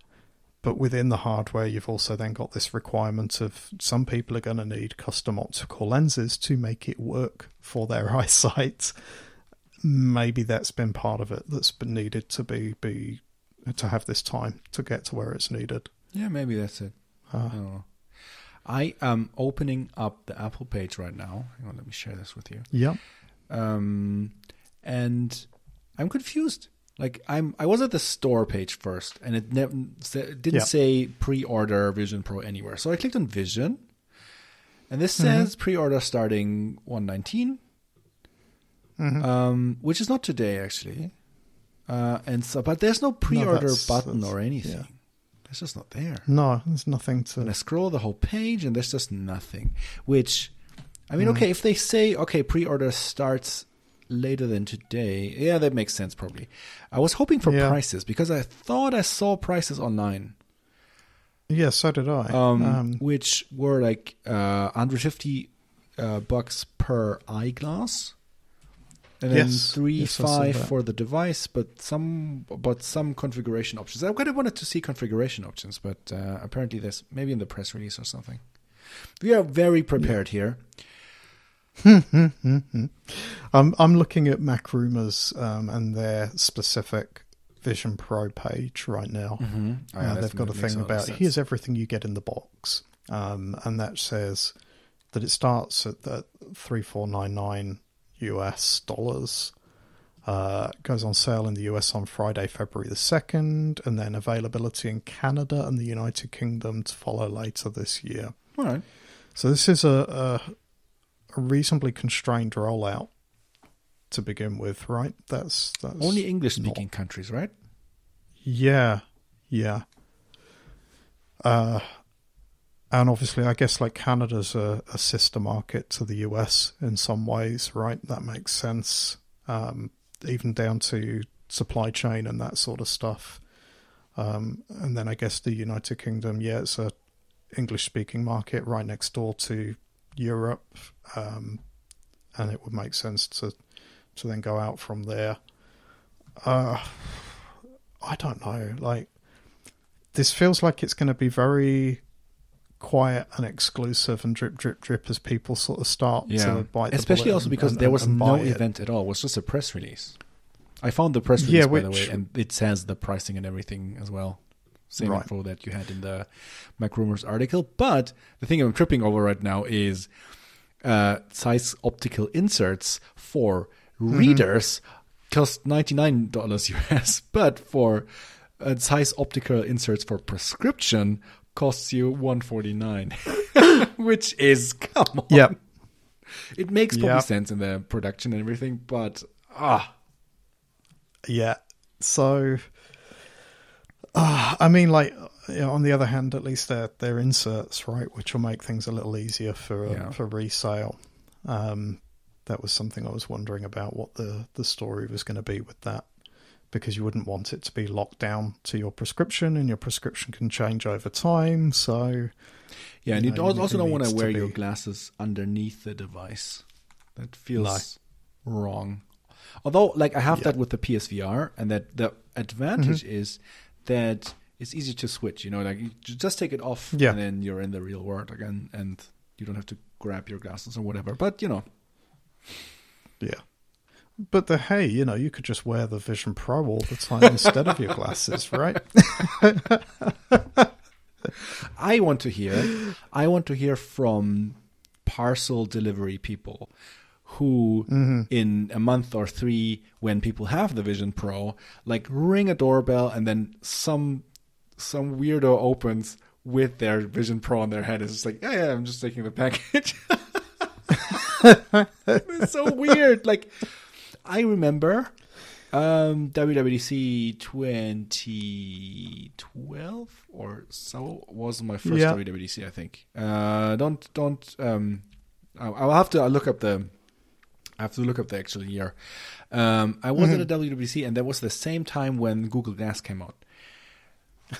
but within the hardware, you've also then got this requirement of some people are going to need custom optical lenses to make it work for their eyesight. Maybe that's been part of it that's been needed to be, be to have this time to get to where it's needed. Yeah, maybe that's it. Uh, oh. I am opening up the Apple page right now. Hang on, let me share this with you. Yeah. Um, and I'm confused. Like I'm, I was at the store page first, and it never didn't yeah. say pre-order Vision Pro anywhere. So I clicked on Vision, and this mm-hmm. says pre-order starting one nineteen, mm-hmm. um, which is not today actually. Uh, and so, but there's no pre-order no, that's, button that's, or anything. Yeah. It's just not there. No, there's nothing to. And I scroll the whole page, and there's just nothing. Which, I mean, mm. okay, if they say okay, pre-order starts later than today, yeah, that makes sense probably. I was hoping for yeah. prices because I thought I saw prices online. Yeah, so did I. Um, um, which were like uh, one hundred fifty uh, bucks per eyeglass, and then yes, three yes, five for the device, but some but some configuration options. I kind of wanted to see configuration options, but uh, apparently there's maybe in the press release or something. We are very prepared yeah. here. I'm I'm looking at Mac Rumors um, and their specific Vision Pro page right now. Mm-hmm. Oh, yeah, uh, they've got a thing about here's everything you get in the box, um, and that says that it starts at the three thousand four hundred ninety-nine U S dollars. Uh, goes on sale in the U S on Friday, February the second, and then availability in Canada and the United Kingdom to follow later this year. All right. So this is a. a A reasonably constrained rollout to begin with, right? That's, that's only English-speaking not... countries, right? Yeah, yeah. Uh, and obviously, I guess like Canada's a, a sister market to the U S in some ways, right? That makes sense, um, even down to supply chain and that sort of stuff. Um, and then I guess the United Kingdom, yeah, it's a English-speaking market right next door to Europe, um, and it would make sense to to then go out from there. Uh, I don't know. Like, this feels like it's going to be very quiet and exclusive and drip, drip, drip as people sort of start yeah. to bite the Especially bullet also and, because and, there was and, and no event it. at all. It was just a press release. I found the press release, yeah, which, by the way, and it says the pricing and everything as well. Same right. info that you had in the Mac Rumors article. But the thing I'm tripping over right now is uh, Zeiss optical inserts for mm-hmm. readers cost ninety-nine dollars U S, but for uh, Zeiss optical inserts for prescription costs you one hundred forty-nine dollars, which is, come on. Yep. It makes probably yep. sense in the production and everything, but ah. Yeah, so... Uh, I mean, like, you know, on the other hand, at least they're, they're inserts, right, which will make things a little easier for yeah. for resale. Um, that was something I was wondering about, what the, the story was going to be with that, because you wouldn't want it to be locked down to your prescription, and your prescription can change over time. So, yeah, and you, know, you also don't want to wear to be... your glasses underneath the device. That feels no. wrong. Although, like, I have yeah. that with the P S V R, and that the advantage mm-hmm. is... that it's easy to switch, you know, like you just take it off yeah. and then you're in the real world again, and you don't have to grab your glasses or whatever, but you know. Yeah. But the, hey, you know, you could just wear the Vision Pro all the time instead of your glasses, right? I want to hear, I want to hear from parcel delivery people who mm-hmm. in a month or three, when people have the Vision Pro, like ring a doorbell and then some some weirdo opens with their Vision Pro on their head. It's just like, yeah, yeah, I'm just taking the package. It's so weird. Like, I remember um, W W D C twenty twelve or so was my first yeah. W W D C, I think. Uh, don't, don't, um, I'll have to I'll look up the... I have to look up the actual year. Um, I was mm-hmm. at a W W D C, and that was the same time when Google Glass came out.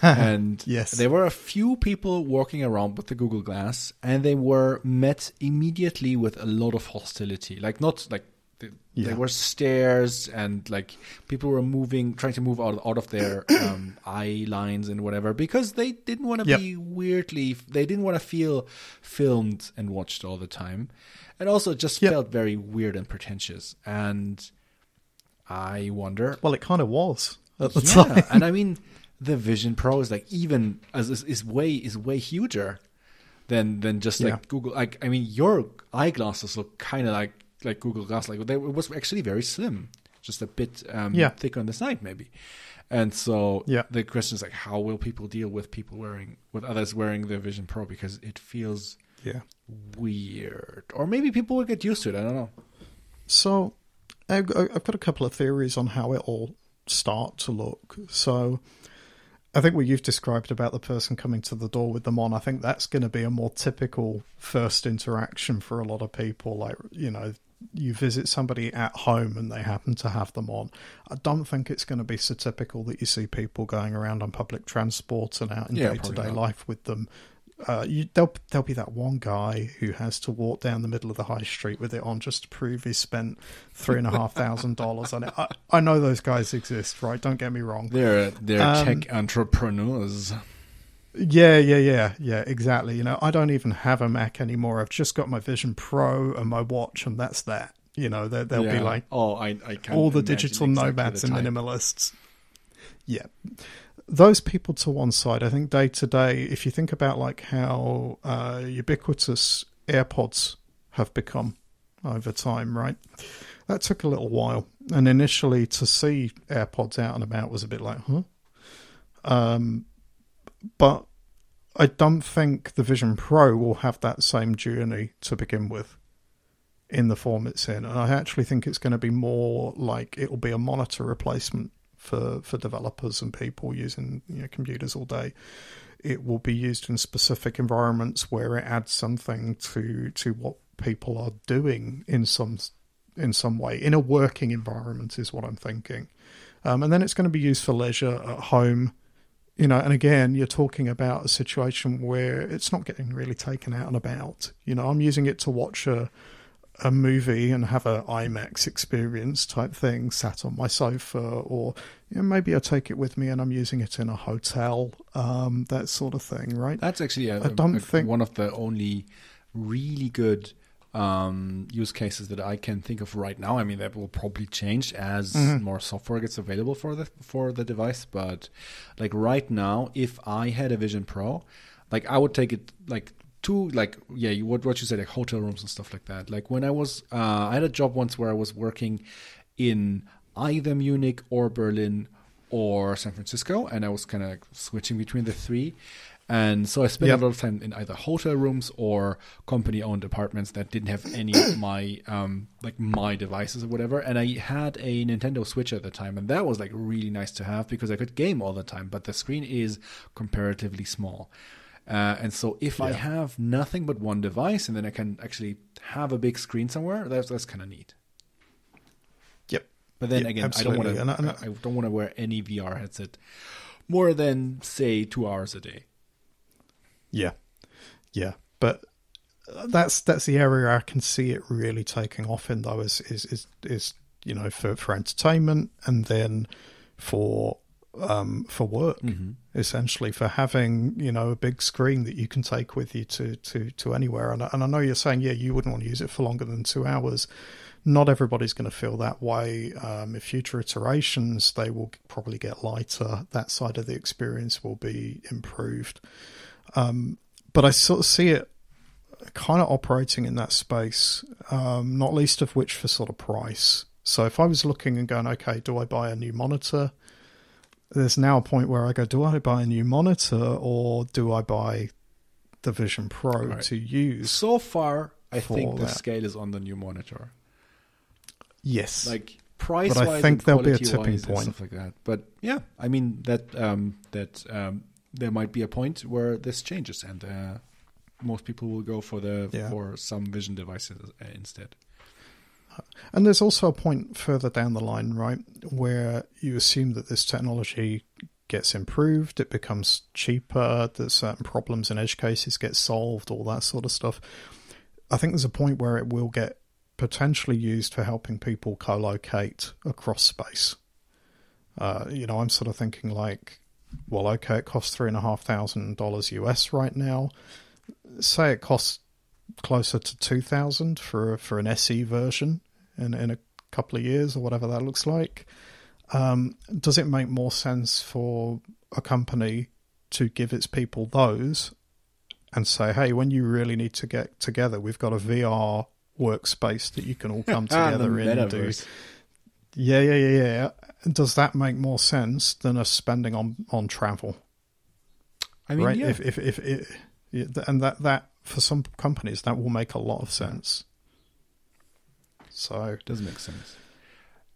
And yes. There were a few people walking around with the Google Glass, and they were met immediately with a lot of hostility. Like, not like the, yeah. there were stares, and like people were moving, trying to move out, out of their um, eye lines and whatever, because they didn't want to yep. be weirdly, they didn't want to feel filmed and watched all the time. And also it just yep. felt very weird and pretentious. And I wonder. Well, it kind of was. At the yeah. time. And I mean, the Vision Pro is like even as is, is way is way huger than than just like yeah. Google. Like, I mean, your eyeglasses look kind of like like Google Glass. Like, they, it was actually very slim, just a bit um, yeah. thicker on the side maybe. And so yeah. the question is like, how will people deal with people wearing with others wearing the Vision Pro, because it feels yeah. weird, or maybe people will get used to it. I don't know. So I've I've got a couple of theories on how it all start to look. So I think what you've described about the person coming to the door with them on, I think that's going to be a more typical first interaction for a lot of people. Like, you know, you visit somebody at home and they happen to have them on. I don't think it's going to be so typical that you see people going around on public transport and out in yeah, day-to-day life with them. Uh, you, there'll, there'll be that one guy who has to walk down the middle of the high street with it on just to prove he spent three and a half thousand dollars on it. I, I know those guys exist, right? Don't get me wrong. They're they're um, tech entrepreneurs. Yeah, yeah, yeah, yeah. Exactly. You know, I don't even have a Mac anymore. I've just got my Vision Pro and my watch, and that's that. You know, there, there'll yeah. be like oh, I, I can't all the digital exactly nomads the and minimalists. Yeah. Those people to one side, I think day to day, if you think about like how uh, ubiquitous AirPods have become over time, right? That took a little while. And initially to see AirPods out and about was a bit like, huh? Um, but I don't think the Vision Pro will have that same journey to begin with in the form it's in. And I actually think it's going to be more like it will be a monitor replacement. For, for developers and people using, you know, computers all day, it will be used in specific environments where it adds something to to what people are doing in some in some way in a working environment is what I'm thinking, um, and then it's going to be used for leisure at home, you know. And again, you're talking about a situation where it's not getting really taken out and about. You know, I'm using it to watch a. a movie and have a IMAX experience type thing sat on my sofa, or you know, maybe I take it with me and I'm using it in a hotel, um, that sort of thing, right? That's actually a, I don't a, think... one of the only really good um, use cases that I can think of right now. I mean, that will probably change as mm-hmm. more software gets available for the, for the device. But like right now, if I had a Vision Pro, like I would take it like Two, like yeah, you, what what you said, like hotel rooms and stuff like that. Like when I was, uh, I had a job once where I was working in either Munich or Berlin or San Francisco, and I was kind of like switching between the three. And so I spent yep. a lot of time in either hotel rooms or company-owned apartments that didn't have any of my um, like my devices or whatever. And I had a Nintendo Switch at the time, and that was like really nice to have because I could game all the time, but the screen is comparatively small. Uh, and so if yeah. I have nothing but one device and then I can actually have a big screen somewhere, that's, that's kind of neat. Yep. But then yep, again, absolutely. I don't want to I, I don't want to wear any V R headset more than, say, two hours a day. Yeah. Yeah. But that's that's the area I can see it really taking off in, though, is, is, is, is you know, for, for entertainment and then for... Um, for work, mm-hmm. essentially, for having, you know, a big screen that you can take with you to, to, to anywhere. And, and I know you're saying, yeah, you wouldn't want to use it for longer than two hours. Not everybody's going to feel that way. Um, in future iterations, they will probably get lighter. That side of the experience will be improved. Um, but I sort of see it kind of operating in that space, um, not least of which for sort of price. So if I was looking and going, okay, do I buy a new monitor? There's now a point where I go, do I buy a new monitor or do I buy the Vision Pro right. to use? So far, I think the that. scale is on the new monitor. Yes. Like price but wise, I think there'll be a tipping point. Stuff like that. But yeah, I mean, that um, that um, there might be a point where this changes and uh, most people will go for the yeah. for some Vision devices instead. And there's also a point further down the line, right, where you assume that this technology gets improved, it becomes cheaper, that certain problems and edge cases get solved, all that sort of stuff. I think there's a point where it will get potentially used for helping people co-locate across space. Uh, you know, I'm sort of thinking like, well, okay, it costs three and a half thousand dollars U S right now. Say it costs closer to two thousand for for an S E version in in a couple of years or whatever that looks like. Um, does it make more sense for a company to give its people those and say, hey, when you really need to get together, we've got a V R workspace that you can all come together in and do. Yeah, yeah, yeah, yeah. Does that make more sense than us spending on, on travel? I mean, right? yeah. If, if, if it, and that, that, for some companies, that will make a lot of sense. So it does make sense.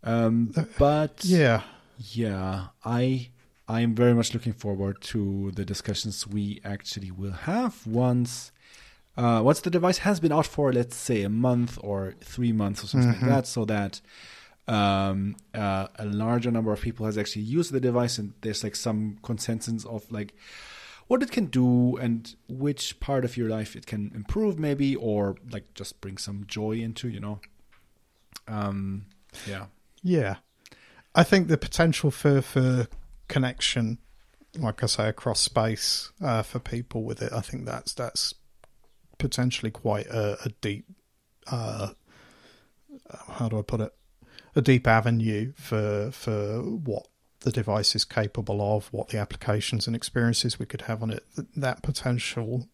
Um, but yeah, yeah, I, I am very much looking forward to the discussions we actually will have once, uh, once the device has been out for, let's say, a month or three months or something mm-hmm. like that, so that, um, uh, a larger number of people has actually used the device and there's like some consensus of like what it can do and which part of your life it can improve maybe, or like just bring some joy into, you know, um, yeah. Yeah. I think the potential for, for connection, like I say, across space uh, for people with it, I think that's that's potentially quite a, a deep, uh, how do I put it, a deep avenue for for what the device is capable of, what the applications and experiences we could have on it. That potential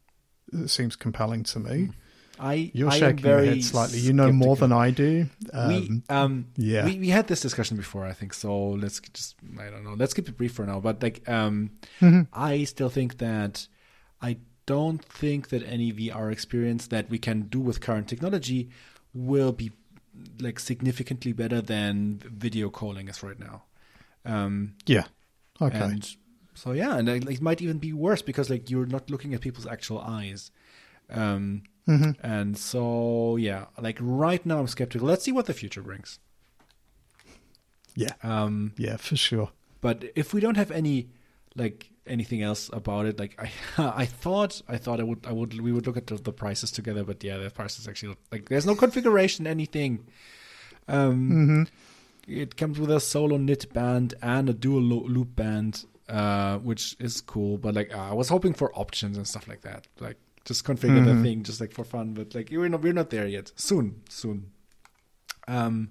seems compelling to me. Mm. I, You're I shaking your head slightly. You know skeptical. More than I do. Um, we, um, yeah. we we had this discussion before, I think. So let's just, I don't know, let's keep it brief for now. But like, um, mm-hmm. I still think that I don't think that any V R experience that we can do with current technology will be like significantly better than video calling is right now. Um, yeah. Okay. And so yeah, and it might even be worse because like you're not looking at people's actual eyes. Um, mm-hmm. And so, yeah, like right now I'm skeptical. Let's see what the future brings. Yeah. Um, yeah, for sure. But if we don't have any, like anything else about it, like I, I thought, I thought I would, I would, we would look at the, the prices together, but yeah, the prices actually like there's no configuration, anything. Um, mm-hmm. It comes with a solo knit band and a dual lo- loop band, uh, which is cool. But like, uh, I was hoping for options and stuff like that. Like, Just configure mm-hmm. the thing just like for fun, but like we're not we're not there yet. Soon, soon. Um,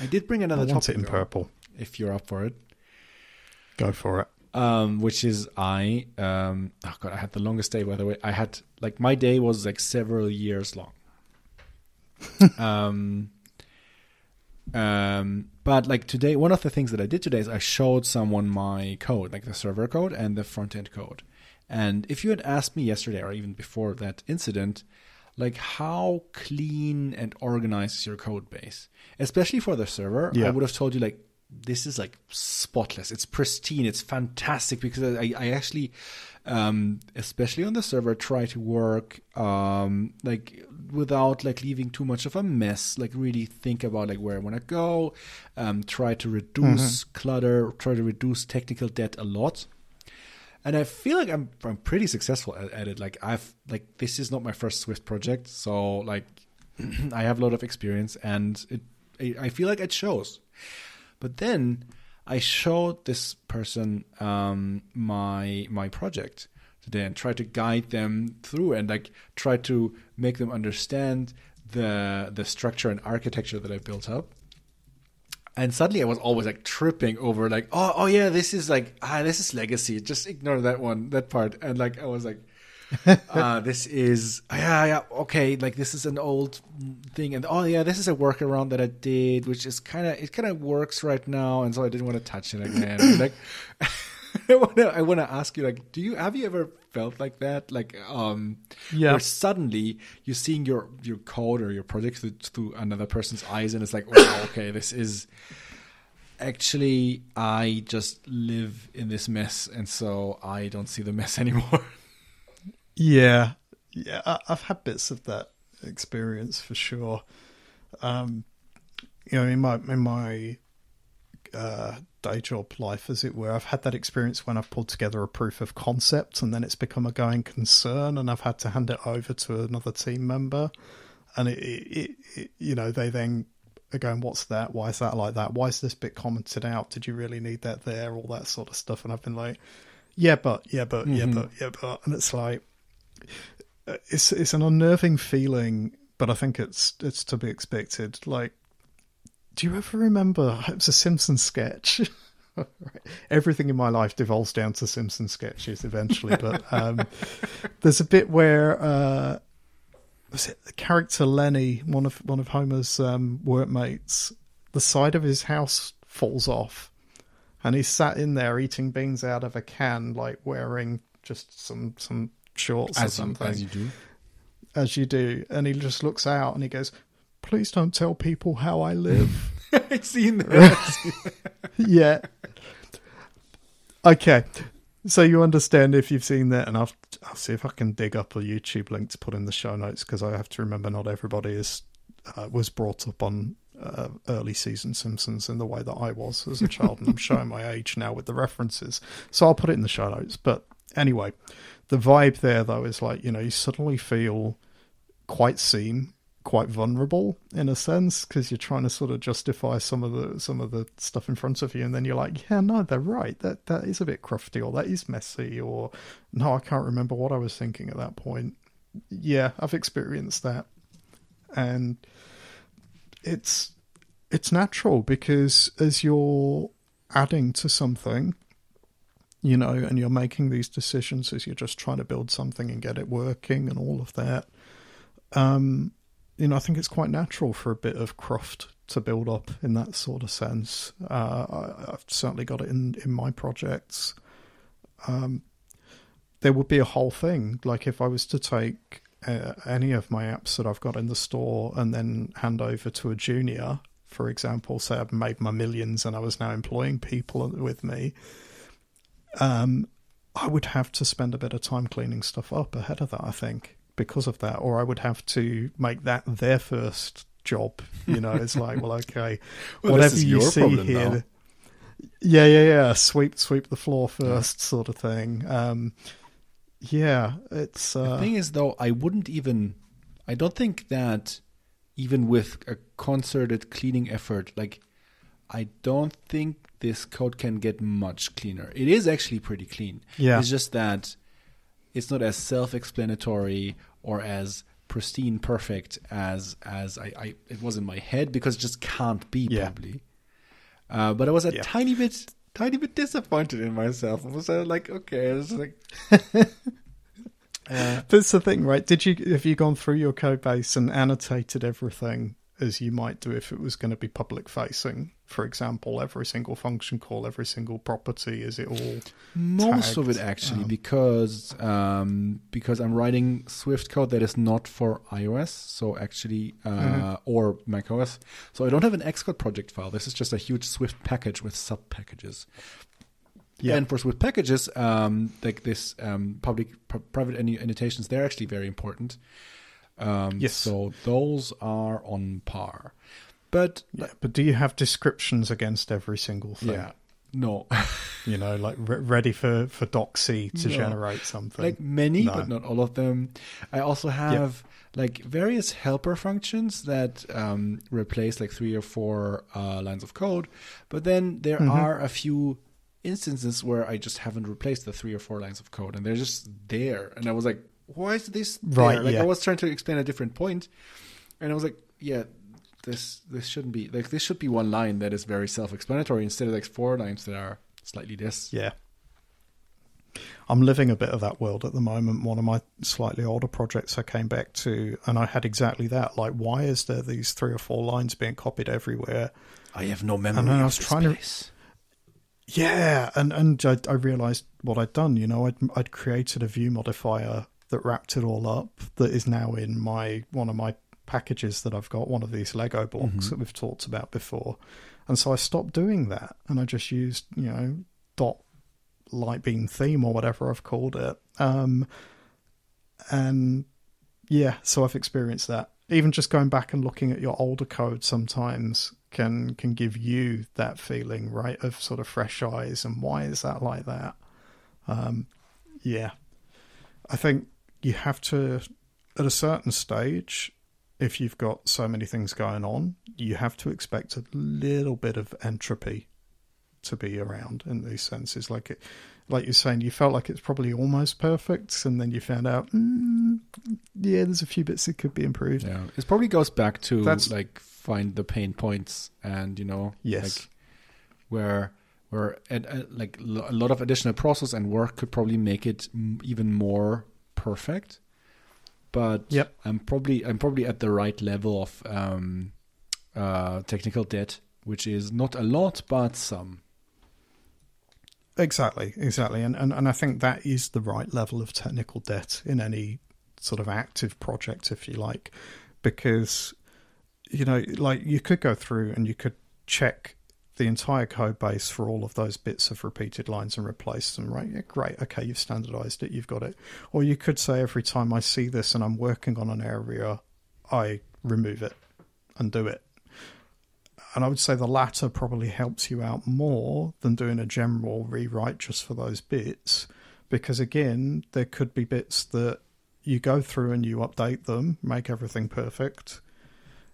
I did bring another I want topic it in though, purple. If you're up for it, go for it. Um, which is I. Um, oh god, I had the longest day. By the way, I had like my day was like several years long. um, um, but like today, one of the things that I did today is I showed someone my code, like the server code and the front end code. And if you had asked me yesterday or even before that incident, like how clean and organized is your code base, especially for the server, yeah. I would have told you like, this is like spotless. It's pristine. It's fantastic because I, I actually, um, especially on the server, try to work um, like without like leaving too much of a mess, like really think about like where I want to go, um, try to reduce mm-hmm. clutter, try to reduce technical debt a lot. And I feel like I'm I'm pretty successful at, at it. Like I've like this is not my first Swift project, so like I have a lot of experience, and it I, I feel like it shows. But then I showed this person um, my my project today and tried to guide them through and like try to make them understand the the structure and architecture that I built up. And suddenly I was always like tripping over like, oh, oh yeah, this is like, ah, this is legacy. Just ignore that one, that part. And like, I was like, uh, this is, yeah, yeah, okay. Like this is an old thing. And oh yeah, this is a workaround that I did, which is kind of, it kind of works right now. And so I didn't want to touch it again. And like, I want to, I want to ask you like, do you, have you ever felt like that? Like, um, yeah. where suddenly you're seeing your, your code or your project through, through another person's eyes and it's like, oh, okay, this is actually, I just live in this mess. And so I don't see the mess anymore. Yeah. Yeah. I, I've had bits of that experience for sure. Um, you know, in my, in my, uh, day job life, as it were. I've had that experience when I've pulled together a proof of concept and then it's become a going concern and I've had to hand it over to another team member. And, it, it, it, you know, they then are going, what's that? Why is that like that? Why is this bit commented out? Did you really need that there? All that sort of stuff. And I've been like, yeah, but, yeah, but, mm-hmm. yeah, but, yeah, but. And it's like, it's it's an unnerving feeling, but I think it's it's to be expected. Like, do you ever remember, it was a Simpsons sketch. Everything in my life devolves down to Simpsons sketches eventually. But um, there's a bit where... Uh, was it the character Lenny, one of one of Homer's um, workmates, the side of his house falls off and he's sat in there eating beans out of a can, like wearing just some some shorts as or something. You, as you do. As you do. And he just looks out and he goes, please don't tell people how I live. I've seen that. Yeah. Okay. So you understand if you've seen that, and I'll, I'll see if I can dig up a YouTube link to put in the show notes, because I have to remember not everybody is uh, was brought up on uh, early season Simpsons in the way that I was as a child, and I'm showing my age now with the references. So I'll put it in the show notes. But anyway, the vibe there, though, is like, you know, you suddenly feel quite seen, quite vulnerable in a sense, because you're trying to sort of justify some of the some of the stuff in front of you, and then you're like, yeah, no, they're right, that that is a bit crufty, or that is messy, or no, I can't remember what I was thinking at that point. Yeah, I've experienced that, and it's it's natural, because as you're adding to something, you know, and you're making these decisions as you're just trying to build something and get it working and all of that, um you know, I think it's quite natural for a bit of cruft to build up in that sort of sense. Uh, I, I've certainly got it in, in my projects. Um, there would be a whole thing. Like if I was to take uh, any of my apps that I've got in the store and then hand over to a junior, for example, say I've made my millions and I was now employing people with me, um, I would have to spend a bit of time cleaning stuff up ahead of that, I think. Because of that, or I would have to make that their first job. You know, it's like, well, okay, well, whatever you see here, now. yeah, yeah, yeah, sweep, sweep the floor first, yeah. sort of thing. Um, yeah, it's uh, the thing is, though, I wouldn't even. I don't think that even with a concerted cleaning effort, like, I don't think this code can get much cleaner. It is actually pretty clean. Yeah, it's just that it's not as self-explanatory or as pristine perfect as as I, I it was in my head, because it just can't be, yeah. probably. Uh, but I was a yeah. tiny bit tiny bit disappointed in myself. I was like, okay, it's like. uh, That's the thing, right? Did you have you gone through your code base and annotated everything as you might do if it was going to be public facing? For example, every single function call, every single property, is it all most tagged? Of it actually, um, because um, because I'm writing Swift code that is not for iOS, so actually uh, mm-hmm. or macOS. So I don't have an Xcode project file. This is just a huge Swift package with sub packages. Yeah. And for Swift packages, um, like this um, public pr- private annotations, they're actually very important. Um, yes. So those are on par. But yeah, but do you have descriptions against every single thing? Yeah, no. You know, like re- ready for, for Doxy to no. generate something. Like many, no. but not all of them. I also have yeah. like various helper functions that um, replace like three or four uh, lines of code. But then there mm-hmm. are a few instances where I just haven't replaced the three or four lines of code, and they're just there. And I was like, why is this there? Right, like yeah. I was trying to explain a different point, and I was like, yeah. This this shouldn't be like this should be one line that is very self-explanatory instead of like four lines that are slightly this. Yeah, I'm living a bit of that world at the moment. One of my slightly older projects I came back to, and I had exactly that. Like, why is there these three or four lines being copied everywhere? I have no memory. And then I was trying to. Yeah, and and I, I realized what I'd done. You know, I'd I'd created a view modifier that wrapped it all up. That is now in my one of my. packages that I've got, one of these Lego blocks mm-hmm. that we've talked about before, and so I stopped doing that, and I just used, you know, dot light beam theme or whatever I've called it, um and yeah so I've experienced that even just going back and looking at your older code sometimes can can give you that feeling, right, of sort of fresh eyes and why is that like that? Um, yeah. I think you have to, at a certain stage, if you've got so many things going on, you have to expect a little bit of entropy to be around in these senses. Like it, like you're saying, you felt like it's probably almost perfect, and then you found out, mm, yeah, there's a few bits that could be improved. Yeah, it probably goes back to That's, like find the pain points, and you know, yes, like where where ad, uh, like lo- a lot of additional process and work could probably make it m- even more perfect. But yep. I'm probably I'm probably at the right level of um, uh, technical debt, which is not a lot, but some. Exactly, exactly. And, and and I think that is the right level of technical debt in any sort of active project, if you like, because, you know, like you could go through and you could check the entire code base for all of those bits of repeated lines and replace them, right? Yeah, great. Okay, you've standardized it, you've got it. Or you could say every time I see this and I'm working on an area, I remove it and do it. And I would say the latter probably helps you out more than doing a general rewrite just for those bits, because again, there could be bits that you go through and you update them, make everything perfect.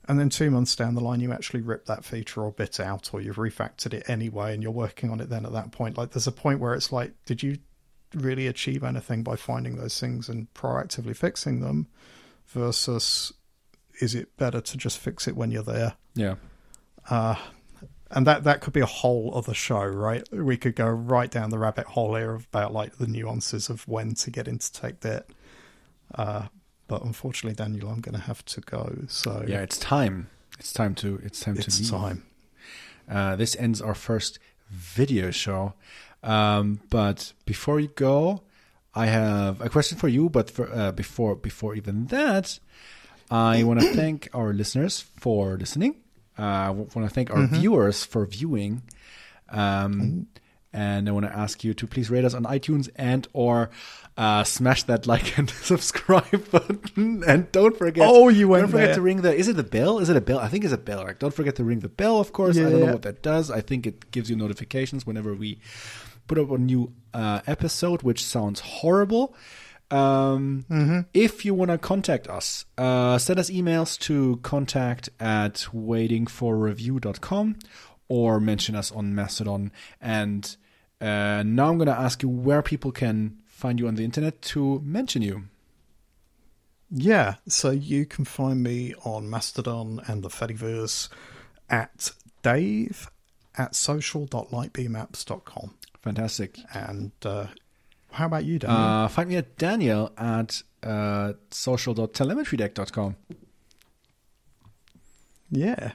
And then two months down the line, you actually rip that feature or bit out, or you've refactored it anyway, and you're working on it then at that point. Like there's a point where it's like, did you really achieve anything by finding those things and proactively fixing them versus is it better to just fix it when you're there? Yeah. Uh, and that, that could be a whole other show, right? We could go right down the rabbit hole here about like the nuances of when to get into tech debt. Uh, But unfortunately, Daniel, I'm going to have to go. So yeah, it's time. It's time to. It's time it's to. It's time. Uh, this ends our first video show. Um, but before you go, I have a question for you. But for, uh, before before even that, I want to thank our listeners for listening. Uh, I want to thank our mm-hmm. viewers for viewing. Um, mm-hmm. And I want to ask you to please rate us on iTunes and or uh, smash that like and subscribe button. And don't forget, oh, you went don't forget there. to ring the, is it the bell? Is it a bell? I think it's a bell. Like, don't forget to ring the bell, of course. Yeah. I don't know what that does. I think it gives you notifications whenever we put up a new uh, episode, which sounds horrible. Um, mm-hmm. If you want to contact us, uh, send us emails to contact at waiting for review dot com or mention us on Mastodon. And... Uh, now I'm going to ask you where people can find you on the internet to mention you. Yeah, so you can find me on Mastodon and the Fediverse at Dave at social dot lightbeam apps dot com. Fantastic. And uh, how about you, Daniel? Uh, find me at Daniel at uh, social dot telemetry deck dot com. Yeah.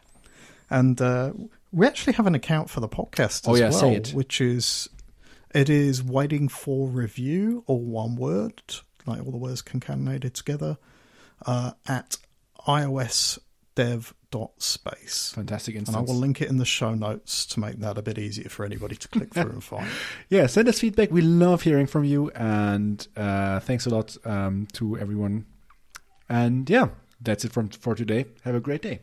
And... Uh, we actually have an account for the podcast as oh, yeah, well, say it. which is, it is Waiting For Review, all one word, like all the words concatenated together, uh, at iosdev dot space. Fantastic instance. And I will link it in the show notes to make that a bit easier for anybody to click through and find. Yeah, send us feedback. We love hearing from you, and uh, thanks a lot um, to everyone. And yeah, that's it from, for today. Have a great day.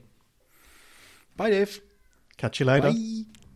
Bye, Dave. Catch you later. Bye.